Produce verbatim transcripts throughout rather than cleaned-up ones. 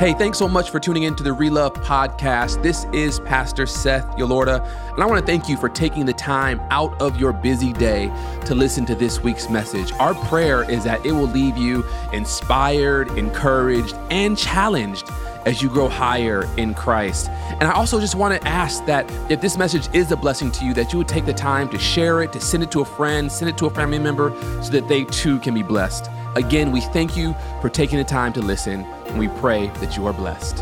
Hey, thanks so much for tuning in to the ReLove podcast. This is Pastor Seth Yolorda, and I want to thank you for taking the time out of your busy day to listen to this week's message. Our prayer is that it will leave you inspired, encouraged, and challenged as you grow higher in Christ. And I also just want to ask that if this message is a blessing to you, that you would take the time to share it, to send it to a friend, send it to a family member so that they too can be blessed. Again, we thank you for taking the time to listen, and we pray that you are blessed.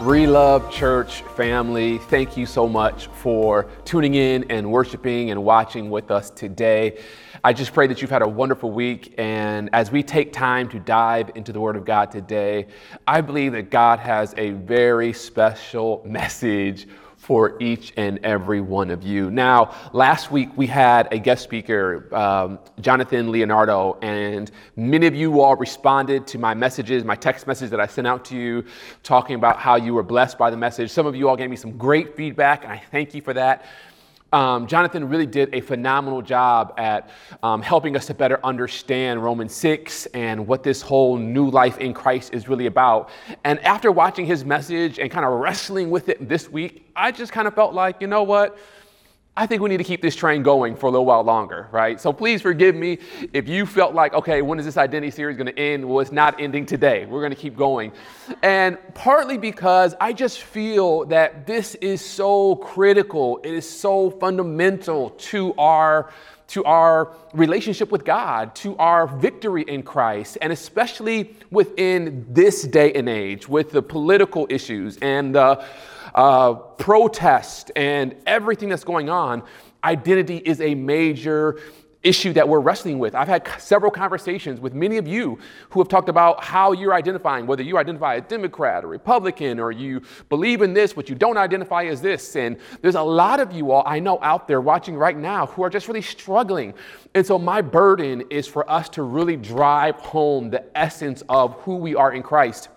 ReLove Church family, thank you so much for tuning in and worshiping and watching with us today. I just pray that you've had a wonderful week, and as we take time to dive into the Word of God today, I believe that God has a very special message for each and every one of you. Now, last week we had a guest speaker, um, Jonathan Leonardo, and many of you all responded to my messages, my text message that I sent out to you, talking about how you were blessed by the message. Some of you all gave me some great feedback, and I thank you for that. Um, Jonathan really did a phenomenal job at um, helping us to better understand Romans six and what this whole new life in Christ is really about. And after watching his message and kind of wrestling with it this week, I just kind of felt like, you know what? I think we need to keep this train going for a little while longer, right? So please forgive me if you felt like, okay, when is this identity series going to end? Well, it's not ending today. We're going to keep going. And partly because I just feel that this is so critical. It is so fundamental to our to our relationship with God, to our victory in Christ, and especially within this day and age with the political issues and the Uh, protest and everything that's going on, identity is a major issue that we're wrestling with. I've had several conversations with many of you who have talked about how you're identifying, whether you identify as Democrat or Republican, or you believe in this, but you don't identify as this. And there's a lot of you all I know out there watching right now who are just really struggling. And so my burden is for us to really drive home the essence of who we are in Christ.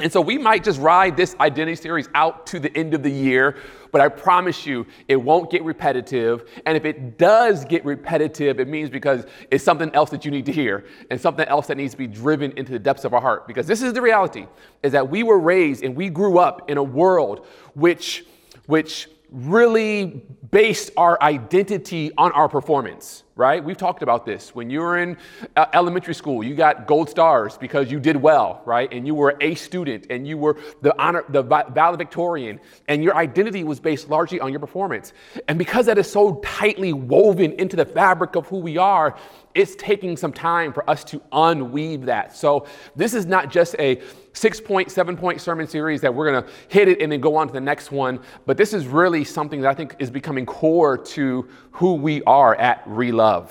And so we might just ride this identity series out to the end of the year, but I promise you it won't get repetitive. And if it does get repetitive, it means because it's something else that you need to hear and something else that needs to be driven into the depths of our heart. Because this is the reality, is that we were raised and we grew up in a world which, which really based our identity on our performance, right? We've talked about this. When you were in uh, elementary school, you got gold stars because you did well, right? And you were a student and you were the honor, the valedictorian, and your identity was based largely on your performance. And because that is so tightly woven into the fabric of who we are, it's taking some time for us to unweave that. So this is not just a six-point, seven-point sermon series that we're going to hit it and then go on to the next one, but this is really something that I think is becoming core to who we are at ReLove.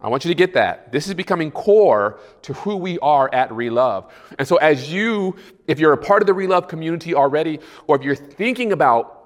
I want you to get that. This is becoming core to who we are at ReLove. And so as you, if you're a part of the ReLove community already, or if you're thinking about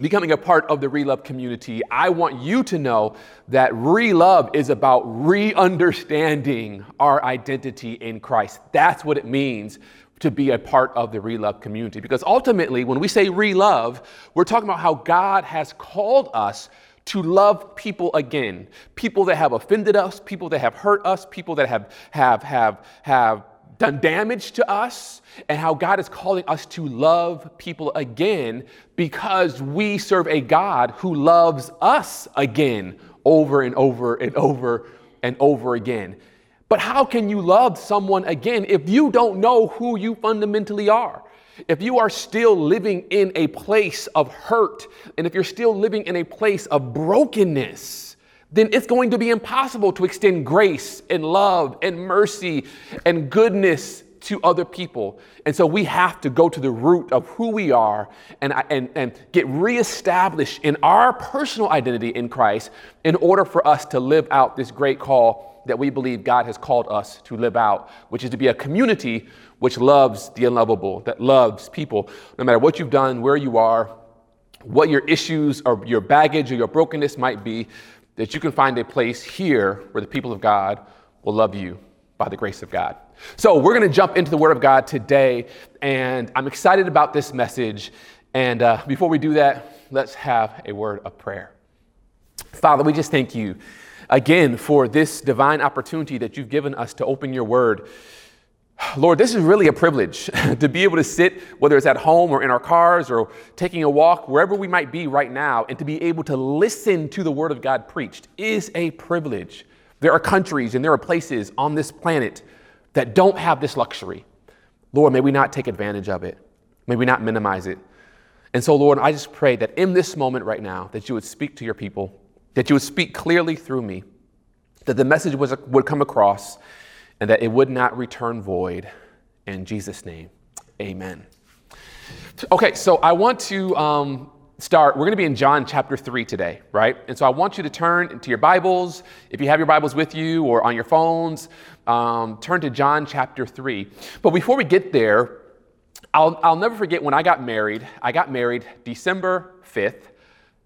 becoming a part of the ReLove community, I want you to know that ReLove is about re-understanding our identity in Christ. That's what it means to be a part of the ReLove community. Because ultimately, when we say ReLove, we're talking about how God has called us to love people again. People that have offended us, people that have hurt us, people that have have have have done damage to us, and how God is calling us to love people again because we serve a God who loves us again over and over and over and over again. But how can you love someone again if you don't know who you fundamentally are? If you are still living in a place of hurt, and if you're still living in a place of brokenness, then it's going to be impossible to extend grace and love and mercy and goodness to other people. And so we have to go to the root of who we are and, and, and get reestablished in our personal identity in Christ in order for us to live out this great call that we believe God has called us to live out, which is to be a community which loves the unlovable, that loves people, no matter what you've done, where you are, what your issues or your baggage or your brokenness might be, that you can find a place here where the people of God will love you by the grace of God. So we're going to jump into the Word of God today, and I'm excited about this message. And uh, before we do that, let's have a word of prayer. Father, we just thank you again for this divine opportunity that you've given us to open your word. Lord, this is really a privilege to be able to sit, whether it's at home or in our cars or taking a walk, wherever we might be right now, and to be able to listen to the Word of God preached is a privilege. There are countries and there are places on this planet that don't have this luxury. Lord, may we not take advantage of it. May we not minimize it. And so, Lord, I just pray that in this moment right now, that you would speak to your people, that you would speak clearly through me, that the message was, would come across, and that it would not return void. In Jesus' name, amen. Okay, so I want to um, start. We're going to be in John chapter three today, right? And so I want you to turn to your Bibles. If you have your Bibles with you or on your phones, um, turn to John chapter three. But before we get there, I'll, I'll never forget when I got married. I got married December fifth,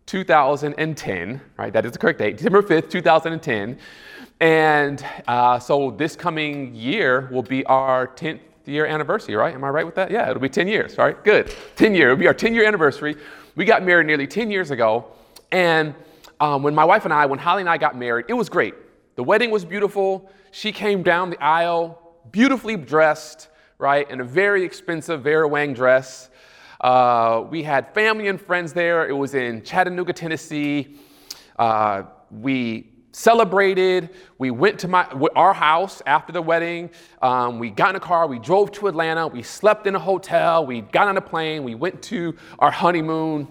two thousand ten, right? That is the correct date, December fifth, two thousand ten. And uh, so this coming year will be our tenth year anniversary, right? Am I right with that? Yeah, it'll be ten years, right? Good. ten year. It'll be our ten year anniversary. We got married nearly ten years ago. And um, when my wife and I, when Holly and I got married, it was great. The wedding was beautiful. She came down the aisle, beautifully dressed, right? In a very expensive Vera Wang dress. Uh, we had family and friends there. It was in Chattanooga, Tennessee. Uh, we celebrated. We went to my our house after the wedding. Um, we got in a car. We drove to Atlanta. We slept in a hotel. We got on a plane. We went to our honeymoon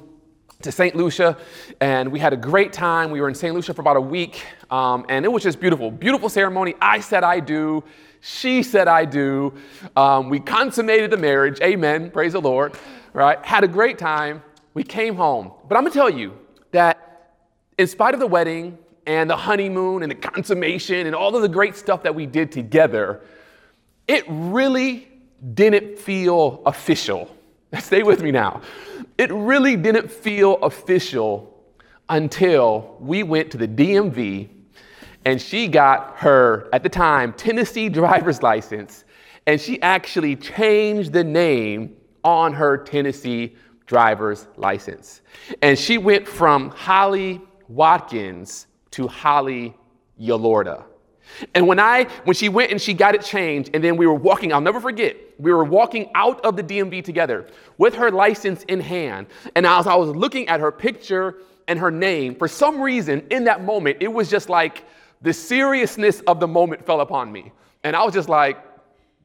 to Saint Lucia, and we had a great time. We were in Saint Lucia for about a week, um, and it was just beautiful. Beautiful ceremony. I said I do. She said I do. Um, we consummated the marriage. Amen. Praise the Lord. Right? Had a great time. We came home. But I'm going to tell you that in spite of the wedding, and the honeymoon and the consummation and all of the great stuff that we did together, it really didn't feel official. Stay with me now. It really didn't feel official until we went to the D M V and she got her, at the time, Tennessee driver's license, and she actually changed the name on her Tennessee driver's license. And she went from Holly Watkins to Holly Yolorda. And when I, when she went and she got it changed, and then we were walking, I'll never forget, we were walking out of the D M V together with her license in hand. And as I was looking at her picture and her name, for some reason in that moment, it was just like the seriousness of the moment fell upon me. And I was just like,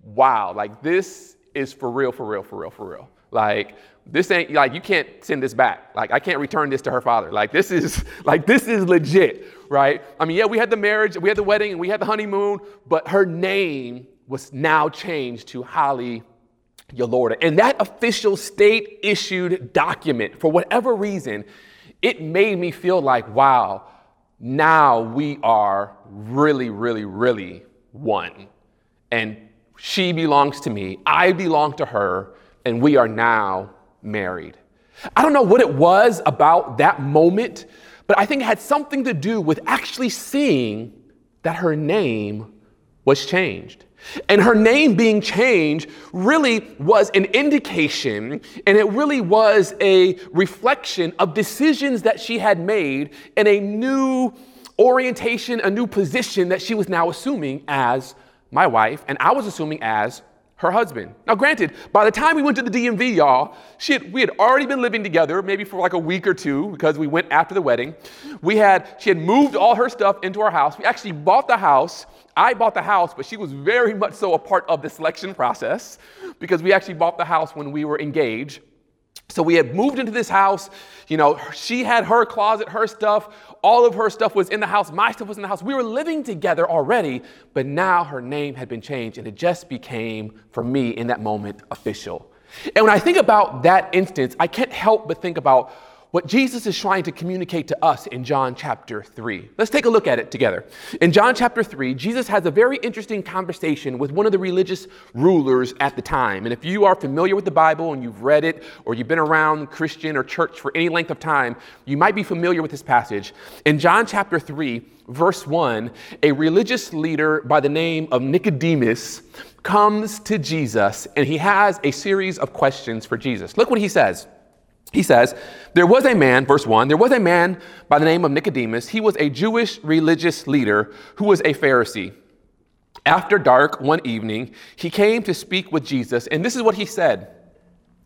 wow, like this is for real, for real, for real, for real. Like, this ain't like, you can't send this back. Like, I can't return this to her father. Like, this is like, this is legit, right? I mean, yeah, we had the marriage, we had the wedding, and we had the honeymoon, but her name was now changed to Holly Yolorda. And that official state issued document, for whatever reason, it made me feel like, wow, now we are really, really, really one. And she belongs to me. I belong to her. And we are now married. I don't know what it was about that moment, but I think it had something to do with actually seeing that her name was changed. And her name being changed really was an indication, and it really was a reflection of decisions that she had made and a new orientation, a new position that she was now assuming as my wife, and I was assuming as her husband. Now, granted, by the time we went to the D M V, y'all, she had, we had already been living together maybe for like a week or two because we went after the wedding. We had, she had moved all her stuff into our house. We actually bought the house. I bought the house, but she was very much so a part of the selection process because we actually bought the house when we were engaged. So we had moved into this house. You know, she had her closet, her stuff. All of her stuff was in the house. My stuff was in the house. We were living together already, but now her name had been changed, and it just became, for me, in that moment, official. And when I think about that instance, I can't help but think about what Jesus is trying to communicate to us in John chapter three. Let's take a look at it together. In John chapter three, Jesus has a very interesting conversation with one of the religious rulers at the time. And if you are familiar with the Bible and you've read it, or you've been around Christian or church for any length of time, you might be familiar with this passage. In John chapter three, verse one, a religious leader by the name of Nicodemus comes to Jesus, and he has a series of questions for Jesus. Look what he says. He says, there was a man, verse one, there was a man by the name of Nicodemus. He was a Jewish religious leader who was a Pharisee. After dark one evening, he came to speak with Jesus, and this is what he said.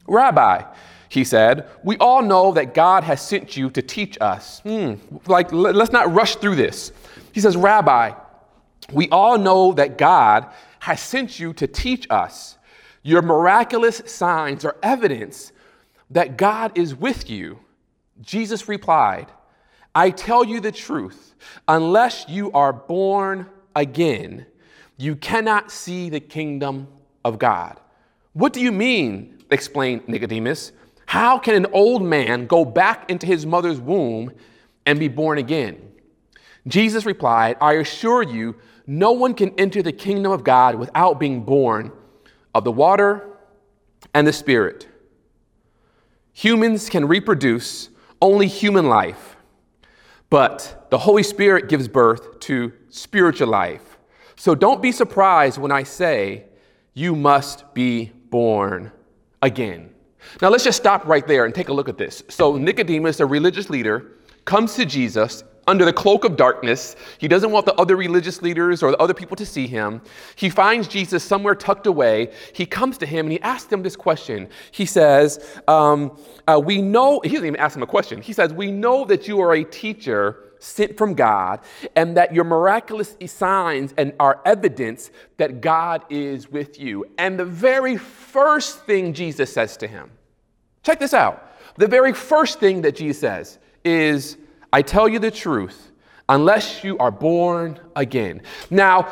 Rabbi, he said, we all know that God has sent you to teach us. Hmm, like, let's not rush through this. He says, Rabbi, we all know that God has sent you to teach us. Your miraculous signs are evidence that God is with you. Jesus replied, I tell you the truth, unless you are born again, you cannot see the kingdom of God. What do you mean? Explained Nicodemus. How can an old man go back into his mother's womb and be born again? Jesus replied, I assure you, no one can enter the kingdom of God without being born of the water and the Spirit. Humans can reproduce only human life, but the Holy Spirit gives birth to spiritual life. So don't be surprised when I say you must be born again. Now let's just stop right there and take a look at this. So Nicodemus, a religious leader, comes to Jesus under the cloak of darkness. He doesn't want the other religious leaders or the other people to see him. He finds Jesus somewhere tucked away. He comes to him and he asks him this question. He says, um, uh, we know, he doesn't even ask him a question. He says, we know that you are a teacher sent from God and that your miraculous signs and are evidence that God is with you. And the very first thing Jesus says to him, check this out. The very first thing that Jesus says is, I tell you the truth, unless you are born again. Now,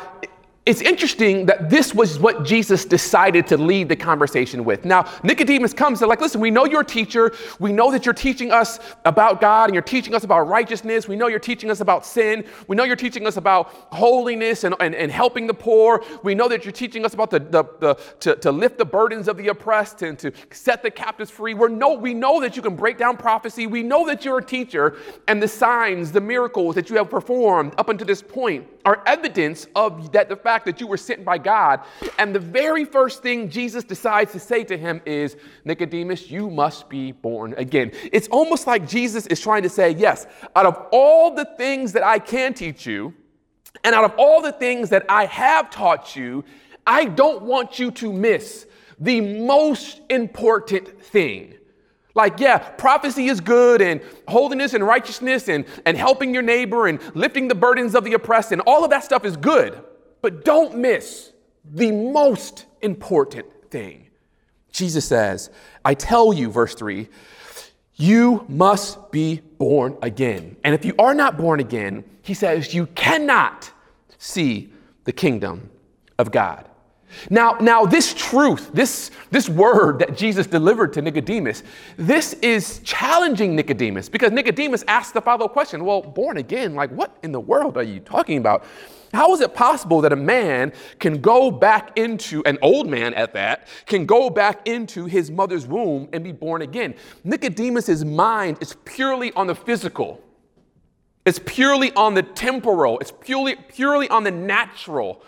it's interesting that this was what Jesus decided to lead the conversation with. Now, Nicodemus comes and like, listen, we know you're a teacher. We know that you're teaching us about God and you're teaching us about righteousness. We know you're teaching us about sin. We know you're teaching us about holiness and, and, and helping the poor. We know that you're teaching us about the, the, the to, to lift the burdens of the oppressed and to set the captives free. We're no, we know that you can break down prophecy. We know that you're a teacher, and the signs, the miracles that you have performed up until this point are evidence of that the fact that you were sent by God. And the very first thing Jesus decides to say to him is, Nicodemus, you must be born again. It's almost like Jesus is trying to say, yes, out of all the things that I can teach you, and out of all the things that I have taught you, I don't want you to miss the most important thing. Like, yeah, prophecy is good, and holiness and righteousness and, and helping your neighbor and lifting the burdens of the oppressed and all of that stuff is good. But don't miss the most important thing. Jesus says, I tell you, verse three, you must be born again. And if you are not born again, he says, you cannot see the kingdom of God. Now, now this truth, this, this word that Jesus delivered to Nicodemus, this is challenging Nicodemus, because Nicodemus asked the follow-up question, well, born again, like what in the world are you talking about? How is it possible that a man can go back into, an old man at that, can go back into his mother's womb and be born again? Nicodemus's mind is purely on the physical. It's purely on the temporal. It's purely, purely on the natural.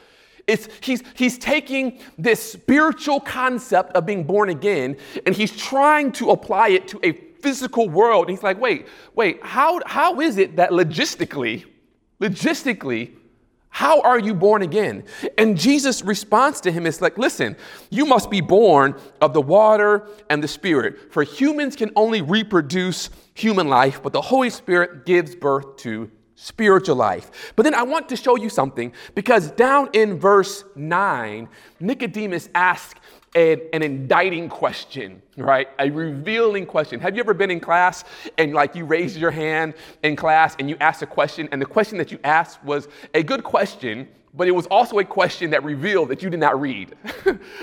It's, he's, he's taking this spiritual concept of being born again, and he's trying to apply it to a physical world. And he's like, wait, wait, how, how is it that logistically, logistically, how are you born again? And Jesus' response to him is like, listen, you must be born of the water and the Spirit. For humans can only reproduce human life, but the Holy Spirit gives birth to spiritual life. But then I want to show you something, because down in verse nine, Nicodemus asks An, an indicting question, right? A revealing question. Have you ever been in class and like you raised your hand in class and you asked a question, and the question that you asked was a good question, but it was also a question that revealed that you did not read,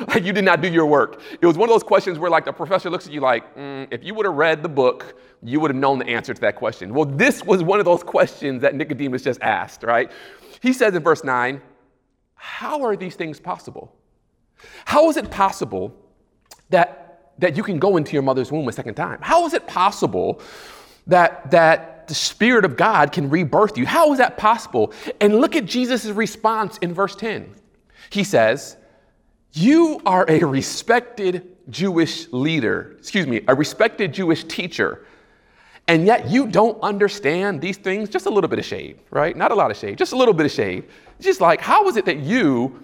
like you did not do your work. It was one of those questions where like the professor looks at you like, mm, if you would have read the book, you would have known the answer to that question. Well, this was one of those questions that Nicodemus just asked, right? He says in verse nine, how are these things possible? How is it possible that, that you can go into your mother's womb a second time? How is it possible that, that the Spirit of God can rebirth you? How is that possible? And look at Jesus' response in verse ten. He says, you are a respected Jewish leader, excuse me, a respected Jewish teacher, and yet you don't understand these things, just a little bit of shade, right? Not a lot of shade, just a little bit of shade. Just like, how is it that you,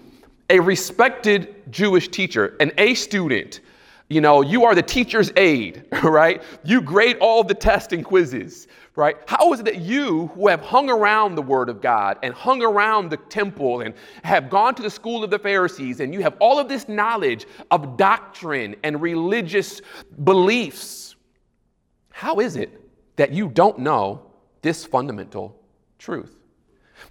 a respected Jewish teacher, an A student, you know, you are the teacher's aide, right? You grade all the tests and quizzes, right? How is it that you, who have hung around the Word of God and hung around the temple and have gone to the school of the Pharisees, and you have all of this knowledge of doctrine and religious beliefs, how is it that you don't know this fundamental truth?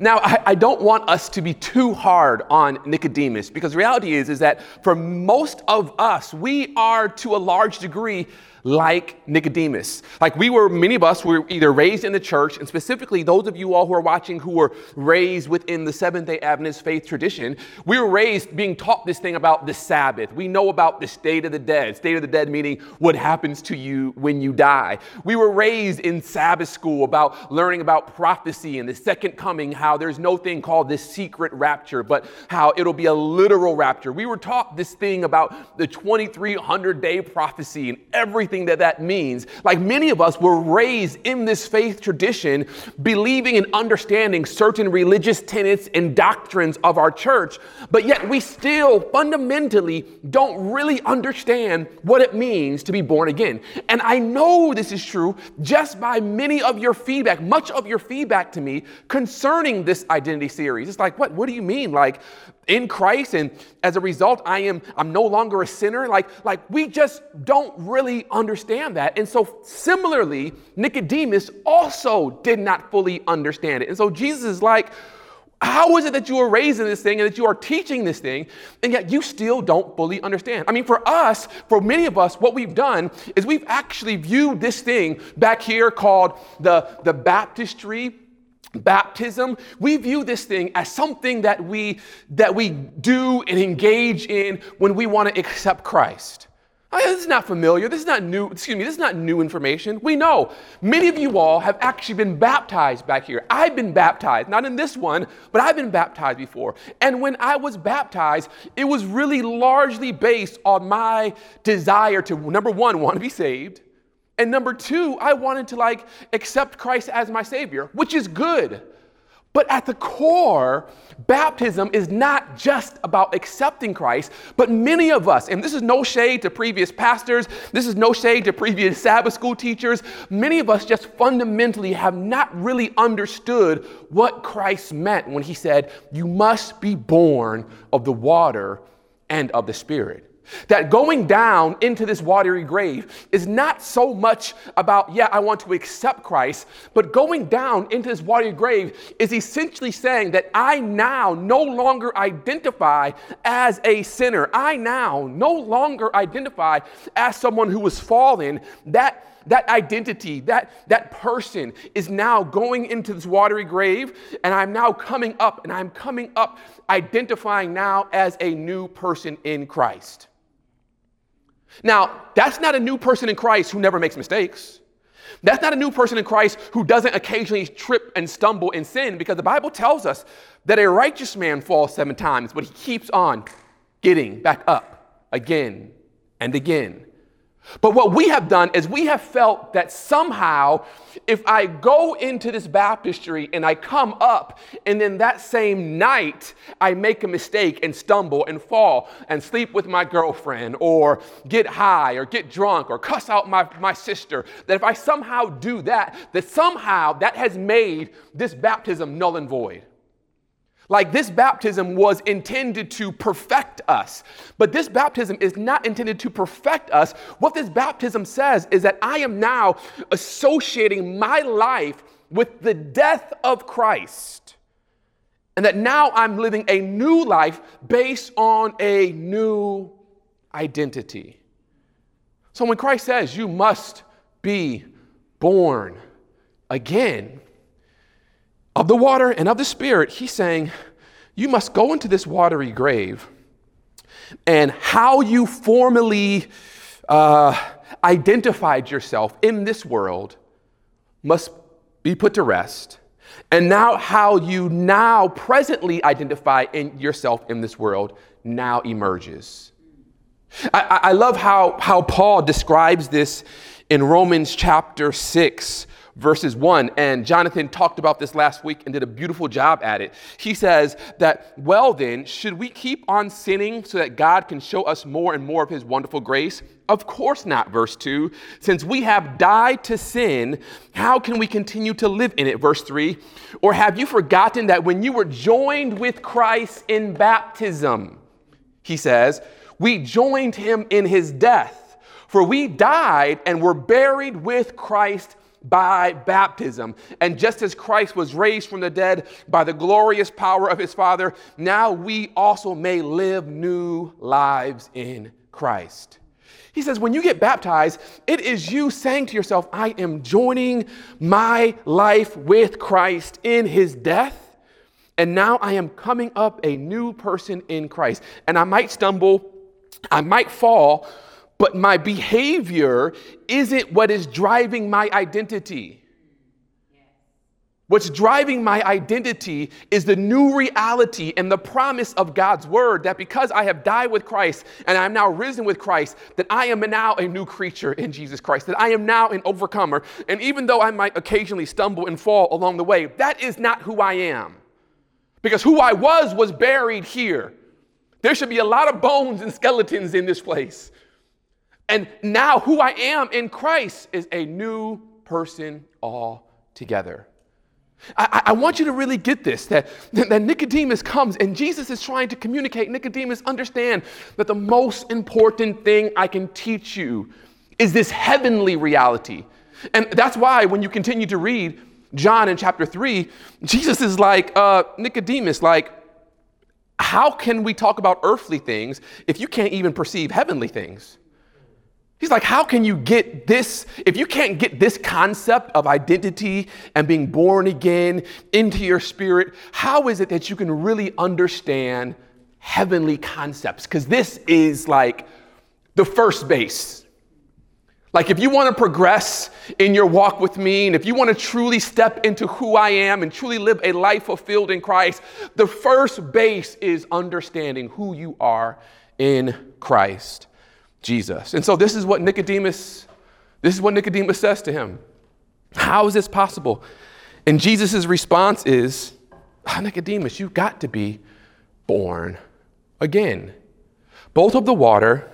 Now, I, I don't want us to be too hard on Nicodemus, because the reality is, is that for most of us, we are to a large degree like Nicodemus. Like we were, many of us were either raised in the church, and specifically those of you all who are watching who were raised within the Seventh-day Adventist faith tradition, we were raised being taught this thing about the Sabbath. We know about the state of the dead. State of the dead meaning what happens to you when you die. We were raised in Sabbath school about learning about prophecy and the second coming, how there's no thing called this secret rapture, but how it'll be a literal rapture. We were taught this thing about the twenty-three hundred day prophecy and everything that that means. Like many of us were raised in this faith tradition, believing and understanding certain religious tenets and doctrines of our church, but yet we still fundamentally don't really understand what it means to be born again. And I know this is true just by many of your feedback, much of your feedback to me concerning this identity series. It's like, what, what do you mean? Like, in Christ, and as a result, I am, I'm no longer a sinner. Like, like we just don't really understand that. And so similarly, Nicodemus also did not fully understand it. And so Jesus is like, how is it that you are raising this thing and that you are teaching this thing, and yet you still don't fully understand? I mean, for us, for many of us, what we've done is we've actually viewed this thing back here called the, the baptistry, baptism. We view this thing as something that we that we do and engage in when we want to accept Christ. I mean, this is not familiar. This is not new. Excuse me. This is not new information. We know many of you all have actually been baptized back here. I've been baptized, not in this one, but I've been baptized before. And when I was baptized, it was really largely based on my desire to, number one, want to be saved. And number two, I wanted to like accept Christ as my Savior, which is good. But at the core, baptism is not just about accepting Christ, but many of us, and this is no shade to previous pastors, this is no shade to previous Sabbath school teachers, many of us just fundamentally have not really understood what Christ meant when he said, you must be born of the water and of the Spirit. That going down into this watery grave is not so much about, yeah, I want to accept Christ, but going down into this watery grave is essentially saying that I now no longer identify as a sinner. I now no longer identify as someone who was fallen. That That identity, that, that person is now going into this watery grave, and I'm now coming up, and I'm coming up identifying now as a new person in Christ. Now, that's not a new person in Christ who never makes mistakes. That's not a new person in Christ who doesn't occasionally trip and stumble and sin, because the Bible tells us that a righteous man falls seven times, but he keeps on getting back up again and again. But what we have done is we have felt that somehow if I go into this baptistry and I come up and then that same night I make a mistake and stumble and fall and sleep with my girlfriend or get high or get drunk or cuss out my, my sister, that if I somehow do that, that somehow that has made this baptism null and void. Like this baptism was intended to perfect us, but this baptism is not intended to perfect us. What this baptism says is that I am now associating my life with the death of Christ, and that now I'm living a new life based on a new identity. So when Christ says you must be born again, of the water and of the Spirit, he's saying, you must go into this watery grave, and how you formally uh, identified yourself in this world must be put to rest. And now how you now presently identify in yourself in this world now emerges. I, I love how, how Paul describes this in Romans chapter six, verses one, and Jonathan talked about this last week and did a beautiful job at it. He says that, well then, should we keep on sinning so that God can show us more and more of his wonderful grace? Of course not, verse two. Since we have died to sin, how can we continue to live in it? Verse three, or have you forgotten that when you were joined with Christ in baptism, he says, we joined him in his death, for we died and were buried with Christ by baptism. And just as Christ was raised from the dead by the glorious power of his Father, now we also may live new lives in Christ. He says, when you get baptized, it is you saying to yourself, I am joining my life with Christ in his death. And now I am coming up a new person in Christ. And I might stumble, I might fall, but my behavior isn't what is driving my identity. Yeah. What's driving my identity is the new reality and the promise of God's word that because I have died with Christ and I'm now risen with Christ, that I am now a new creature in Jesus Christ, that I am now an overcomer. And even though I might occasionally stumble and fall along the way, that is not who I am. Because who I was was buried here. There should be a lot of bones and skeletons in this place. And now who I am in Christ is a new person altogether. I, I want you to really get this, that, that Nicodemus comes and Jesus is trying to communicate. Nicodemus, understand that the most important thing I can teach you is this heavenly reality. And that's why when you continue to read John in chapter three, Jesus is like, uh, Nicodemus, like, how can we talk about earthly things if you can't even perceive heavenly things? He's like, how can you get this? If you can't get this concept of identity and being born again into your spirit, how is it that you can really understand heavenly concepts? Because this is like the first base. Like if you want to progress in your walk with me, and if you want to truly step into who I am and truly live a life fulfilled in Christ, the first base is understanding who you are in Christ Jesus. And so this is what Nicodemus, this is what Nicodemus says to him. How is this possible? And Jesus's response is, oh, Nicodemus, you've got to be born again, both of the water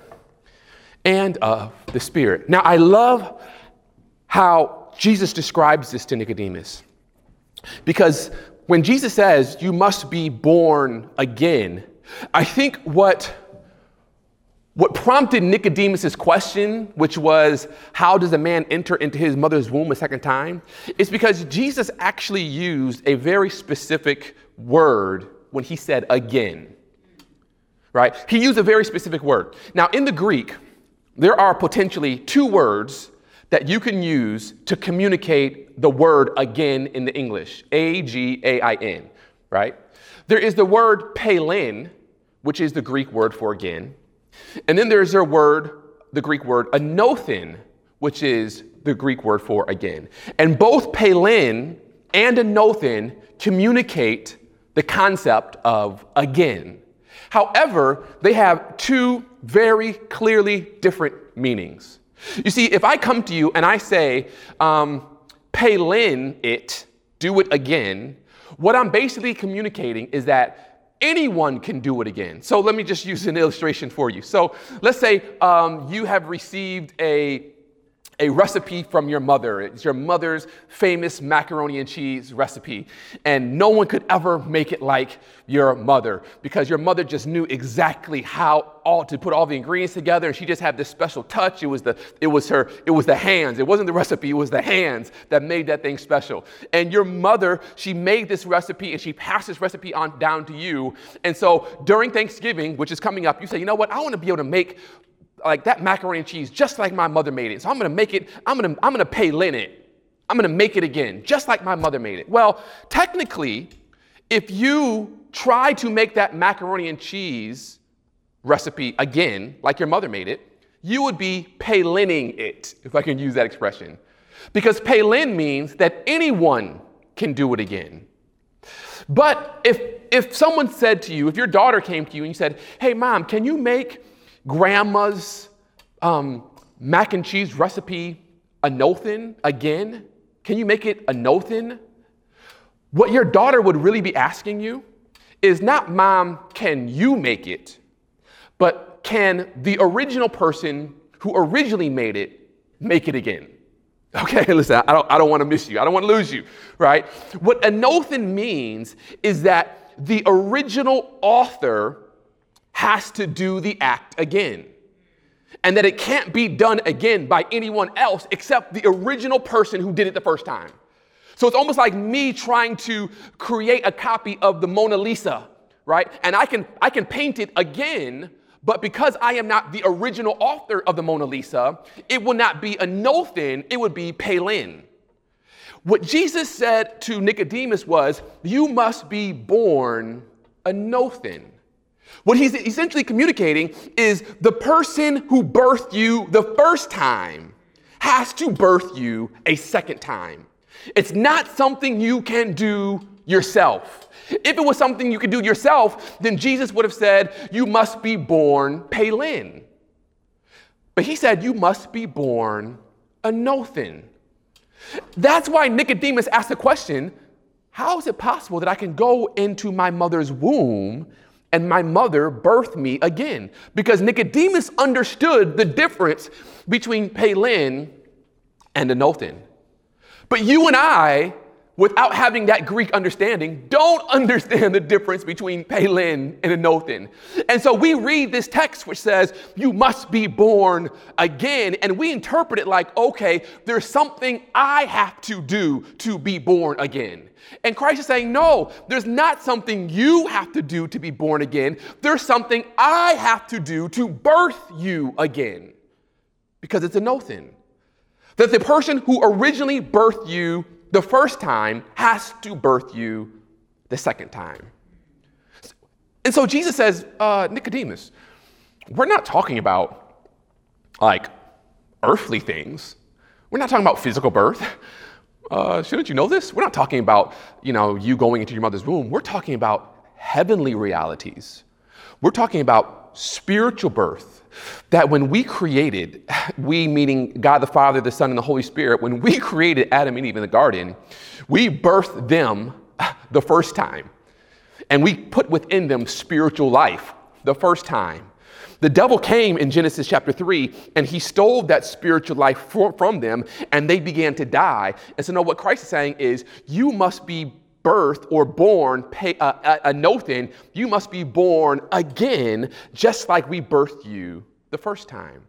and of the Spirit. Now, I love how Jesus describes this to Nicodemus, because when Jesus says you must be born again, I think what What prompted Nicodemus's question, which was, how does a man enter into his mother's womb a second time? Is because Jesus actually used a very specific word when he said again, right? He used a very specific word. Now, in the Greek, there are potentially two words that you can use to communicate the word again in the English, A G A I N, right? There is the word pelen, which is the Greek word for again. And then there's their word, the Greek word, anothen, which is the Greek word for again. And both pelen and anothen communicate the concept of again. However, they have two very clearly different meanings. You see, if I come to you and I say, um, pelen it, do it again, what I'm basically communicating is that anyone can do it again. So let me just use an illustration for you. So let's say um, you have received a, a recipe from your mother. It's your mother's famous macaroni and cheese recipe. And no one could ever make it like your mother, because your mother just knew exactly how all to put all the ingredients together. And she just had this special touch. It was the, it was her, it was the hands. It wasn't the recipe. It was the hands that made that thing special. And your mother, she made this recipe and she passed this recipe on down to you. And so during Thanksgiving, which is coming up, you say, you know what? I want to be able to make like that macaroni and cheese, just like my mother made it. So I'm going to make it, I'm going to, I'm going to pelen it. I'm going to make it again, just like my mother made it. Well, technically, if you try to make that macaroni and cheese recipe again, like your mother made it, you would be pelening it, if I can use that expression. Because pelen means that anyone can do it again. But if, if someone said to you, if your daughter came to you and you said, hey, mom, can you make grandma's um, mac and cheese recipe anothin again? Can you make it anothin? What your daughter would really be asking you is not, Mom, can you make it? But can the original person who originally made it make it again? Okay, listen, I don't, I don't want to miss you. I don't want to lose you, right? What anothin means is that the original author has to do the act again, and that it can't be done again by anyone else except the original person who did it the first time. So it's almost like me trying to create a copy of the Mona Lisa, right? And I can I can paint it again, but because I am not the original author of the Mona Lisa, it will not be anothin, it would be palin. What Jesus said to Nicodemus was, you must be born anothin. What he's essentially communicating is the person who birthed you the first time has to birth you a second time. It's not something you can do yourself. If it was something you could do yourself, then Jesus would have said, you must be born palin. But he said, you must be born anothin. That's why Nicodemus asked the question, how is it possible that I can go into my mother's womb and my mother birthed me again? Because Nicodemus understood the difference between palin and anothin. But you and I, without having that Greek understanding, don't understand the difference between palin and anothin. And so we read this text which says, you must be born again. And we interpret it like, okay, there's something I have to do to be born again. And Christ is saying, no, there's not something you have to do to be born again. There's something I have to do to birth you again, because it's anothin. That the person who originally birthed you the first time has to birth you the second time. And so Jesus says, uh, Nicodemus, we're not talking about like earthly things. We're not talking about physical birth. Uh, shouldn't you know this? We're not talking about, you know, you going into your mother's womb. We're talking about heavenly realities. We're talking about spiritual birth, that when we created, we meaning God the Father, the Son, and the Holy Spirit, when we created Adam and Eve in the garden, we birthed them the first time. And we put within them spiritual life the first time. The devil came in Genesis chapter three, and he stole that spiritual life for, from them, and they began to die. And so now what Christ is saying is, you must be birthed or born pay, uh, uh, anothin. You must be born again, just like we birthed you the first time.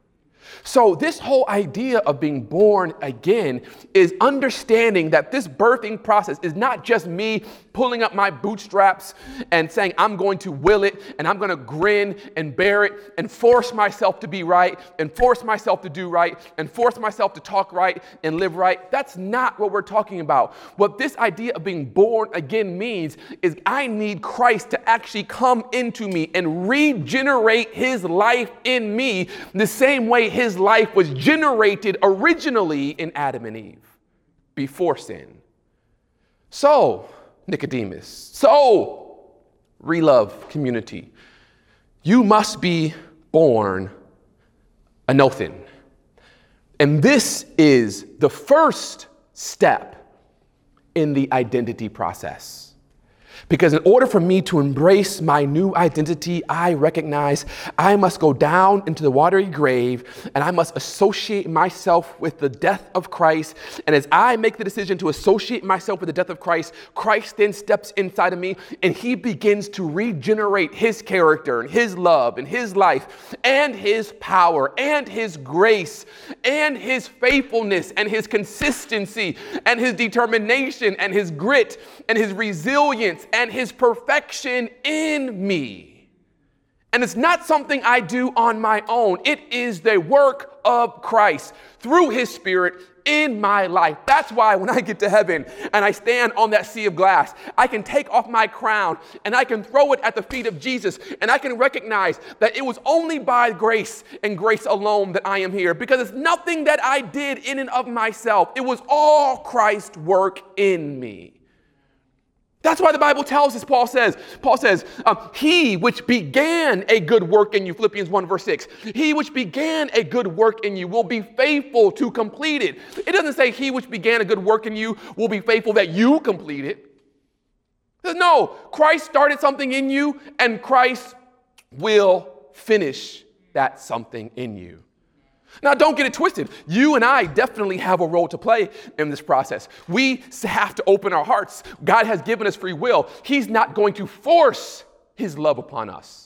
So this whole idea of being born again is understanding that this birthing process is not just me pulling up my bootstraps and saying I'm going to will it and I'm going to grin and bear it and force myself to be right and force myself to do right and force myself to talk right and live right. That's not what we're talking about. What this idea of being born again means is I need Christ to actually come into me and regenerate his life in me the same way his life was generated originally in Adam and Eve before sin. So, Nicodemus, so, ReLove community, you must be born anothin. And this is the first step in the identity process. Because in order for me to embrace my new identity, I recognize I must go down into the watery grave and I must associate myself with the death of Christ. And as I make the decision to associate myself with the death of Christ, Christ then steps inside of me and he begins to regenerate his character and his love and his life and his power and his grace and his faithfulness and his consistency and his determination and his grit and his resilience and his perfection in me. And it's not something I do on my own. It is the work of Christ through his Spirit in my life. That's why when I get to heaven and I stand on that sea of glass, I can take off my crown and I can throw it at the feet of Jesus. And I can recognize that it was only by grace and grace alone that I am here, because it's nothing that I did in and of myself. It was all Christ's work in me. That's why the Bible tells us, Paul says, Paul says, um, he which began a good work in you, Philippians one verse six, he which began a good work in you will be faithful to complete it. It doesn't say he which began a good work in you will be faithful that you complete it. No, Christ started something in you and Christ will finish that something in you. Now, don't get it twisted. You and I definitely have a role to play in this process. We have to open our hearts. God has given us free will. He's not going to force his love upon us.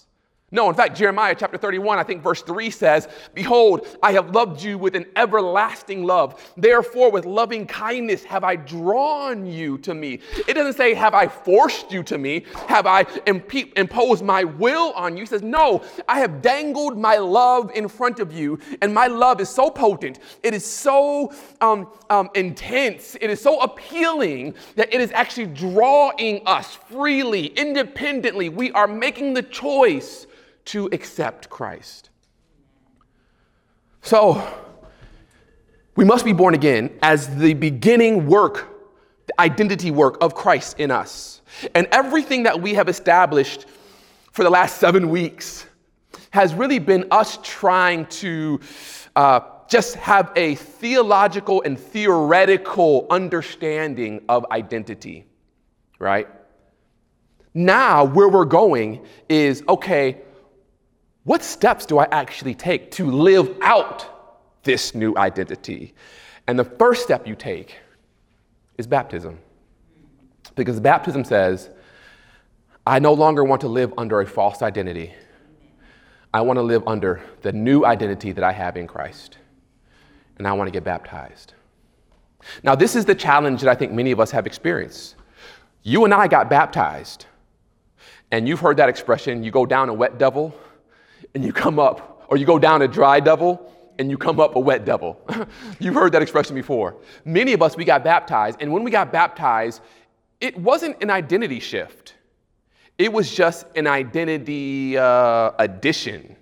No, in fact, Jeremiah chapter thirty-one, I think verse three says, behold, I have loved you with an everlasting love. Therefore, with loving kindness have I drawn you to me. It doesn't say, have I forced you to me? Have I imp- imposed my will on you? It says, no, I have dangled my love in front of you. And my love is so potent. It is so um, um, intense. It is so appealing that it is actually drawing us freely, independently. We are making the choice to accept Christ. So we must be born again as the beginning work, the identity work of Christ in us. And everything that we have established for the last seven weeks has really been us trying to uh, just have a theological and theoretical understanding of identity, right? Now where we're going is, okay, what steps do I actually take to live out this new identity? And the first step you take is baptism. Because baptism says, I no longer want to live under a false identity. I want to live under the new identity that I have in Christ. And I want to get baptized. Now, this is the challenge that I think many of us have experienced. You and I got baptized. And you've heard that expression, you go down a wet devil and you come up, or you go down a dry devil and you come up a wet devil. You've heard that expression before. Many of us, we got baptized, and when we got baptized, it wasn't an identity shift. It was just an identity uh, addition,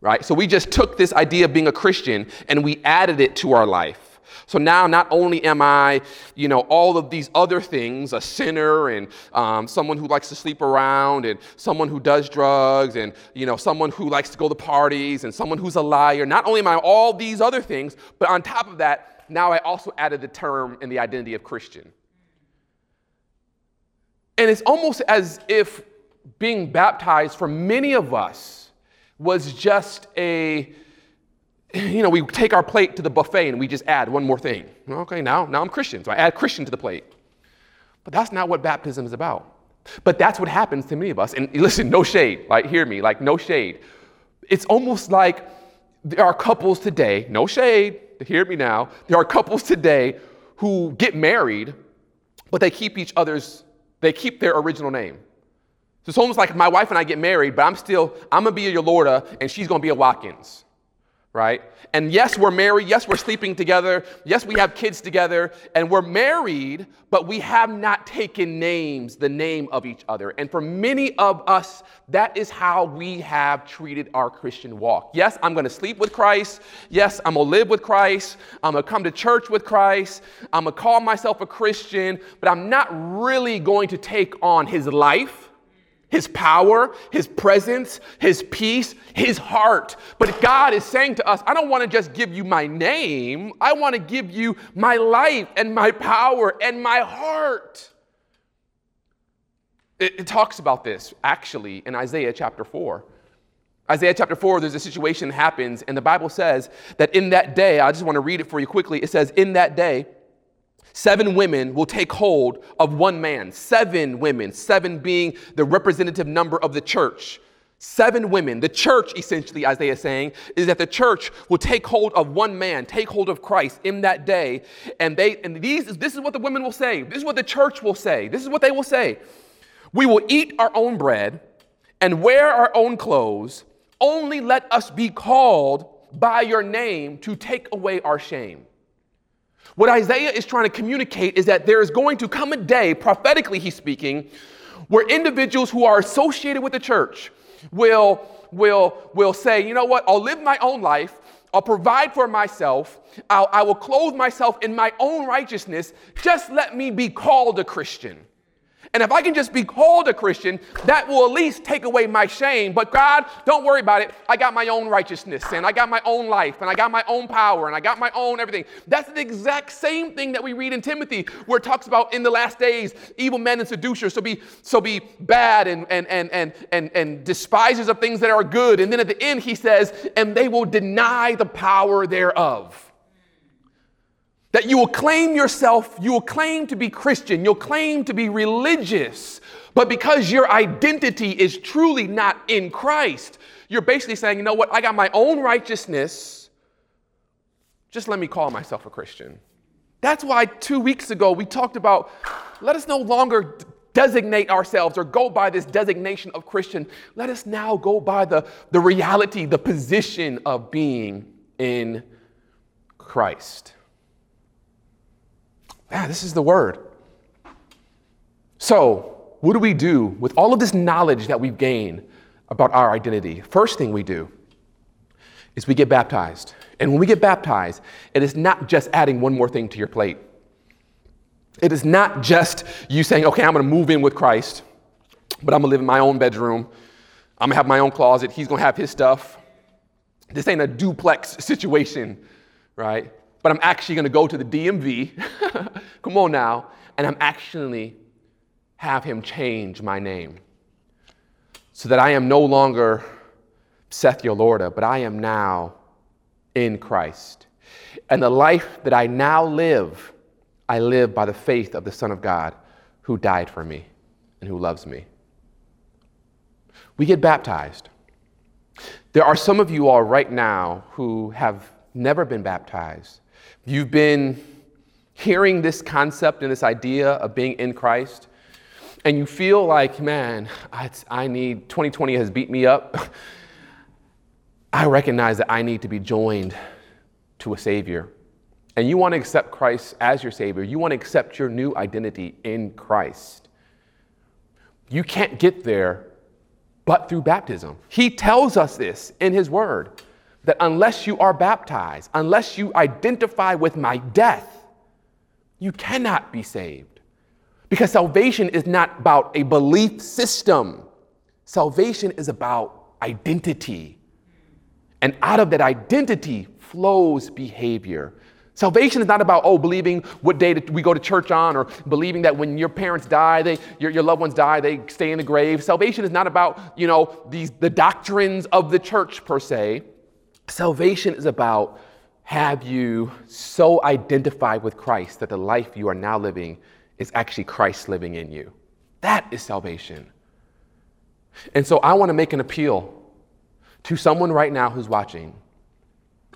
right? So we just took this idea of being a Christian and we added it to our life. So now not only am I, you know, all of these other things, a sinner and um, someone who likes to sleep around and someone who does drugs and, you know, someone who likes to go to parties and someone who's a liar. Not only am I all these other things, but on top of that, now I also added the term and the identity of Christian. And it's almost as if being baptized for many of us was just a You know, we take our plate to the buffet and we just add one more thing. Okay, now, now I'm Christian, so I add Christian to the plate. But that's not what baptism is about. But that's what happens to many of us. And listen, no shade, like hear me, like no shade. It's almost like there are couples today, no shade, hear me now. There are couples today who get married, but they keep each other's, they keep their original name. So it's almost like my wife and I get married, but I'm still, I'm gonna be a Yolorda and she's gonna be a Watkins. Right? And yes, we're married. Yes, we're sleeping together. Yes, we have kids together. And we're married, but we have not taken names, the name of each other. And for many of us, that is how we have treated our Christian walk. Yes, I'm going to sleep with Christ. Yes, I'm going to live with Christ. I'm going to come to church with Christ. I'm going to call myself a Christian, but I'm not really going to take on his life, his power, his presence, his peace, his heart. But God is saying to us, I don't want to just give you my name. I want to give you my life and my power and my heart. It, it talks about this actually in Isaiah chapter four. Isaiah chapter four, there's a situation that happens and the Bible says that in that day, I just want to read it for you quickly. It says, in that day, seven women will take hold of one man. Seven women, seven being the representative number of the church. Seven women. The church, essentially, Isaiah is saying, is that the church will take hold of one man, take hold of Christ in that day. And they, and these, this is what the women will say. This is what the church will say. This is what they will say. We will eat our own bread and wear our own clothes. Only let us be called by your name to take away our shame. What Isaiah is trying to communicate is that there is going to come a day, prophetically he's speaking, where individuals who are associated with the church will, will, will say, you know what, I'll live my own life, I'll provide for myself, I'll, I will clothe myself in my own righteousness, just let me be called a Christian. And if I can just be called a Christian, that will at least take away my shame. But God, don't worry about it. I got my own righteousness, and I got my own life, and I got my own power, and I got my own everything. That's the exact same thing that we read in Timothy, where it talks about in the last days, evil men and seducers, so be so be bad and and and and and, and despisers of things that are good. And then at the end he says, and they will deny the power thereof. That you will claim yourself, you will claim to be Christian, you'll claim to be religious, but because your identity is truly not in Christ, you're basically saying, you know what, I got my own righteousness, just let me call myself a Christian. That's why two weeks ago we talked about, let us no longer designate ourselves or go by this designation of Christian. Let us now go by the, the reality, the position of being in Christ. Yeah, this is the word. So what do we do with all of this knowledge that we've gained about our identity? First thing we do is we get baptized. And when we get baptized, it is not just adding one more thing to your plate. It is not just you saying, okay, I'm going to move in with Christ, but I'm going to live in my own bedroom. I'm going to have my own closet. He's going to have his stuff. This ain't a duplex situation, right? But I'm actually going to go to the D M V, come on now, and I'm actually have him change my name so that I am no longer Seth Yolorda, but I am now in Christ. And the life that I now live, I live by the faith of the Son of God who died for me and who loves me. We get baptized. There are some of you all right now who have never been baptized. You've been hearing this concept and this idea of being in Christ, and you feel like, man, I, I need, twenty twenty has beat me up. I recognize that I need to be joined to a Savior. And you want to accept Christ as your Savior. You want to accept your new identity in Christ. You can't get there but through baptism. He tells us this in His Word, that unless you are baptized, unless you identify with my death, you cannot be saved. Because salvation is not about a belief system. Salvation is about identity. And out of that identity flows behavior. Salvation is not about, oh, believing what day we go to church on, or believing that when your parents die, they, your, your loved ones die, they stay in the grave. Salvation is not about, you know, these, the doctrines of the church per se. Salvation is about, have you so identified with Christ that the life you are now living is actually Christ living in you? That is salvation. And so I want to make an appeal to someone right now who's watching.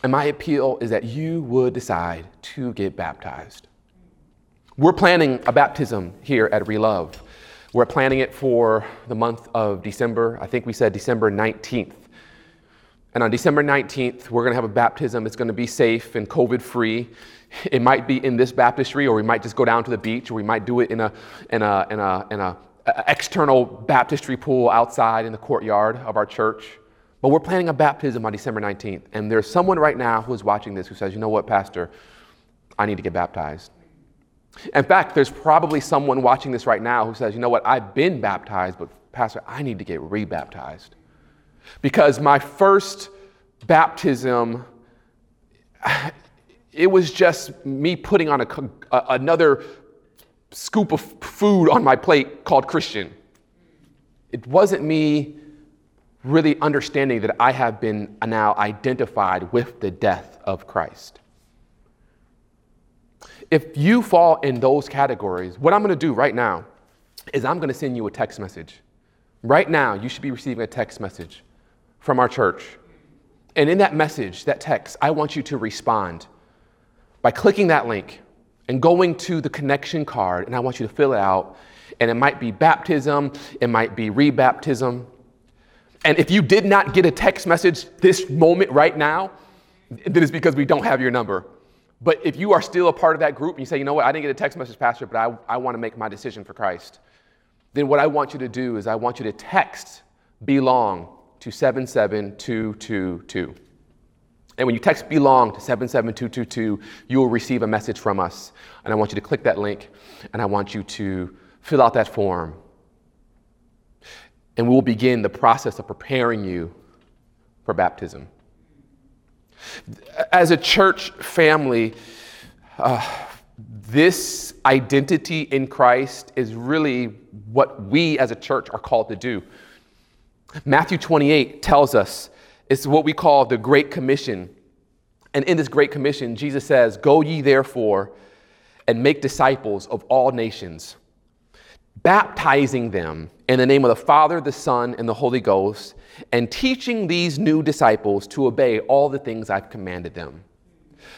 And my appeal is that you would decide to get baptized. We're planning a baptism here at ReLove. We're planning it for the month of December. I think we said December nineteenth. And on December nineteenth, we're going to have a baptism. It's going to be safe and COVID-free. It might be in this baptistry, or we might just go down to the beach, or we might do it in a in a in a in a, a external baptistry pool outside in the courtyard of our church. But we're planning a baptism on December nineteenth. And there's someone right now who is watching this who says, "You know what, Pastor? I need to get baptized." In fact, there's probably someone watching this right now who says, "You know what? I've been baptized, but Pastor, I need to get rebaptized." Because my first baptism, it was just me putting on a, a, another scoop of food on my plate called Christian. It wasn't me really understanding that I have been now identified with the death of Christ. If you fall in those categories, what I'm going to do right now is I'm going to send you a text message. Right now, you should be receiving a text message from our church. And in that message, that text, I want you to respond by clicking that link and going to the connection card, and I want you to fill it out. And it might be baptism, it might be rebaptism. And if you did not get a text message this moment right now, then it's because we don't have your number. But if you are still a part of that group and you say, you know what, I didn't get a text message, Pastor, but I, I want to make my decision for Christ, then what I want you to do is I want you to text belong to seven seven two two two. And when you text belong to seven seven two two two, you will receive a message from us. And I want you to click that link, and I want you to fill out that form. And we'll begin the process of preparing you for baptism. As a church family, uh, this identity in Christ is really what we as a church are called to do. Matthew twenty-eight tells us, it's what we call the Great Commission. And in this Great Commission, Jesus says, "Go ye therefore and make disciples of all nations, baptizing them in the name of the Father, the Son, and the Holy Ghost, and teaching these new disciples to obey all the things I've commanded them."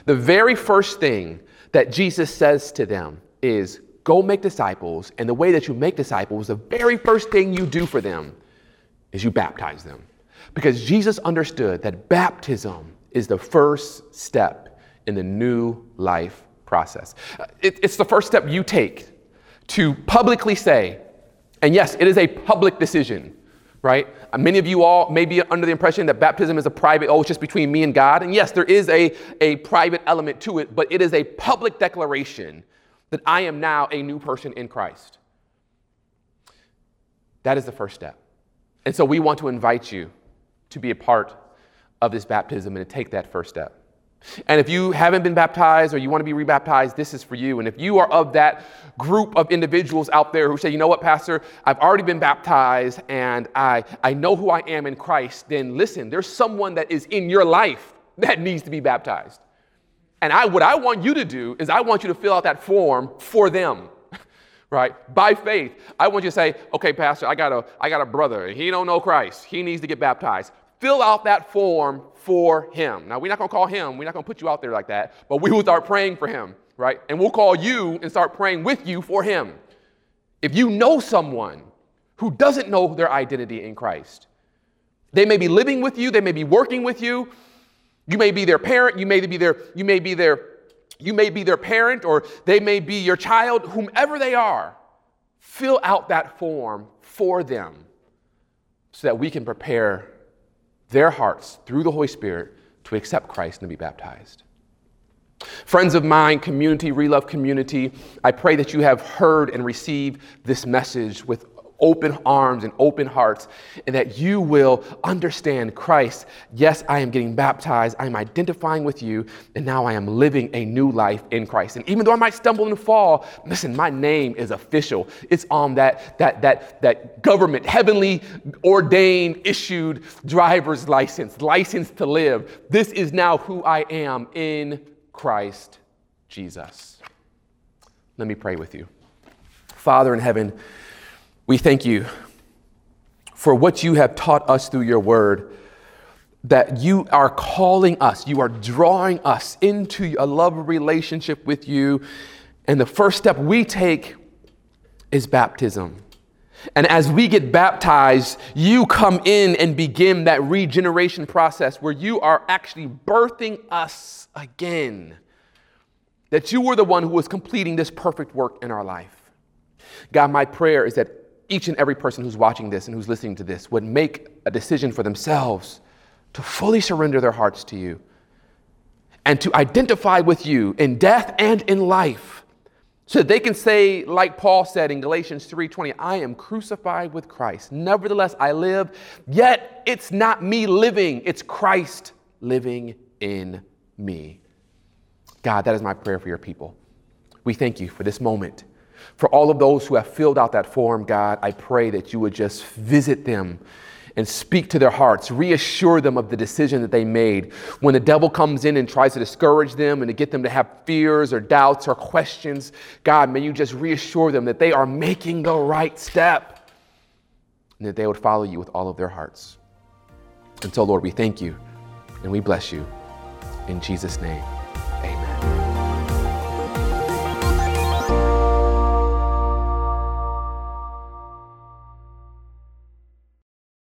The very first thing that Jesus says to them is, go make disciples. And the way that you make disciples, the very first thing you do for them is you baptize them. Because Jesus understood that baptism is the first step in the new life process. It, it's the first step you take to publicly say, and yes, it is a public decision, right? Many of you all may be under the impression that baptism is a private, oh, it's just between me and God. And yes, there is a, a private element to it, but it is a public declaration that I am now a new person in Christ. That is the first step. And so we want to invite you to be a part of this baptism and to take that first step. And if you haven't been baptized or you want to be rebaptized, this is for you. And if you are of that group of individuals out there who say, you know what, Pastor, I've already been baptized and I, I know who I am in Christ, then listen, there's someone that is in your life that needs to be baptized. And I, what I want you to do is I want you to fill out that form for them. Right? By faith, I want you to say, okay, Pastor, I got a, I got a brother. He don't know Christ. He needs to get baptized. Fill out that form for him. Now, we're not going to call him. We're not going to put you out there like that. But we will start praying for him, right? And we'll call you and start praying with you for him. If you know someone who doesn't know their identity in Christ, they may be living with you. They may be working with you. You may be their parent. You may be their, you may be their You may be their parent, or they may be your child, whomever they are. Fill out that form for them so that we can prepare their hearts through the Holy Spirit to accept Christ and to be baptized. Friends of mine, community, ReLove community, I pray that you have heard and received this message with open arms and open hearts, and that you will understand Christ. Yes, I am getting baptized. I'm identifying with you, and now I am living a new life in Christ. And even though I might stumble and fall, listen, my name is official. It's on that that that that government, heavenly ordained, issued driver's license, license to live. This is now who I am in Christ Jesus. Let me pray with you. Father in heaven, we thank you for what you have taught us through your word, that you are calling us, you are drawing us into a love relationship with you. And the first step we take is baptism. And as we get baptized, you come in and begin that regeneration process where you are actually birthing us again, that you were the one who was completing this perfect work in our life. God, my prayer is that each and every person who's watching this and who's listening to this would make a decision for themselves to fully surrender their hearts to you and to identify with you in death and in life so that they can say, like Paul said in Galatians three twenty, I am crucified with Christ. Nevertheless, I live, yet it's not me living, it's Christ living in me. God, that is my prayer for your people. We thank you for this moment. For all of those who have filled out that form, God, I pray that you would just visit them and speak to their hearts, reassure them of the decision that they made. When the devil comes in and tries to discourage them and to get them to have fears or doubts or questions, God, may you just reassure them that they are making the right step and that they would follow you with all of their hearts. And so, Lord, we thank you and we bless you in Jesus' name.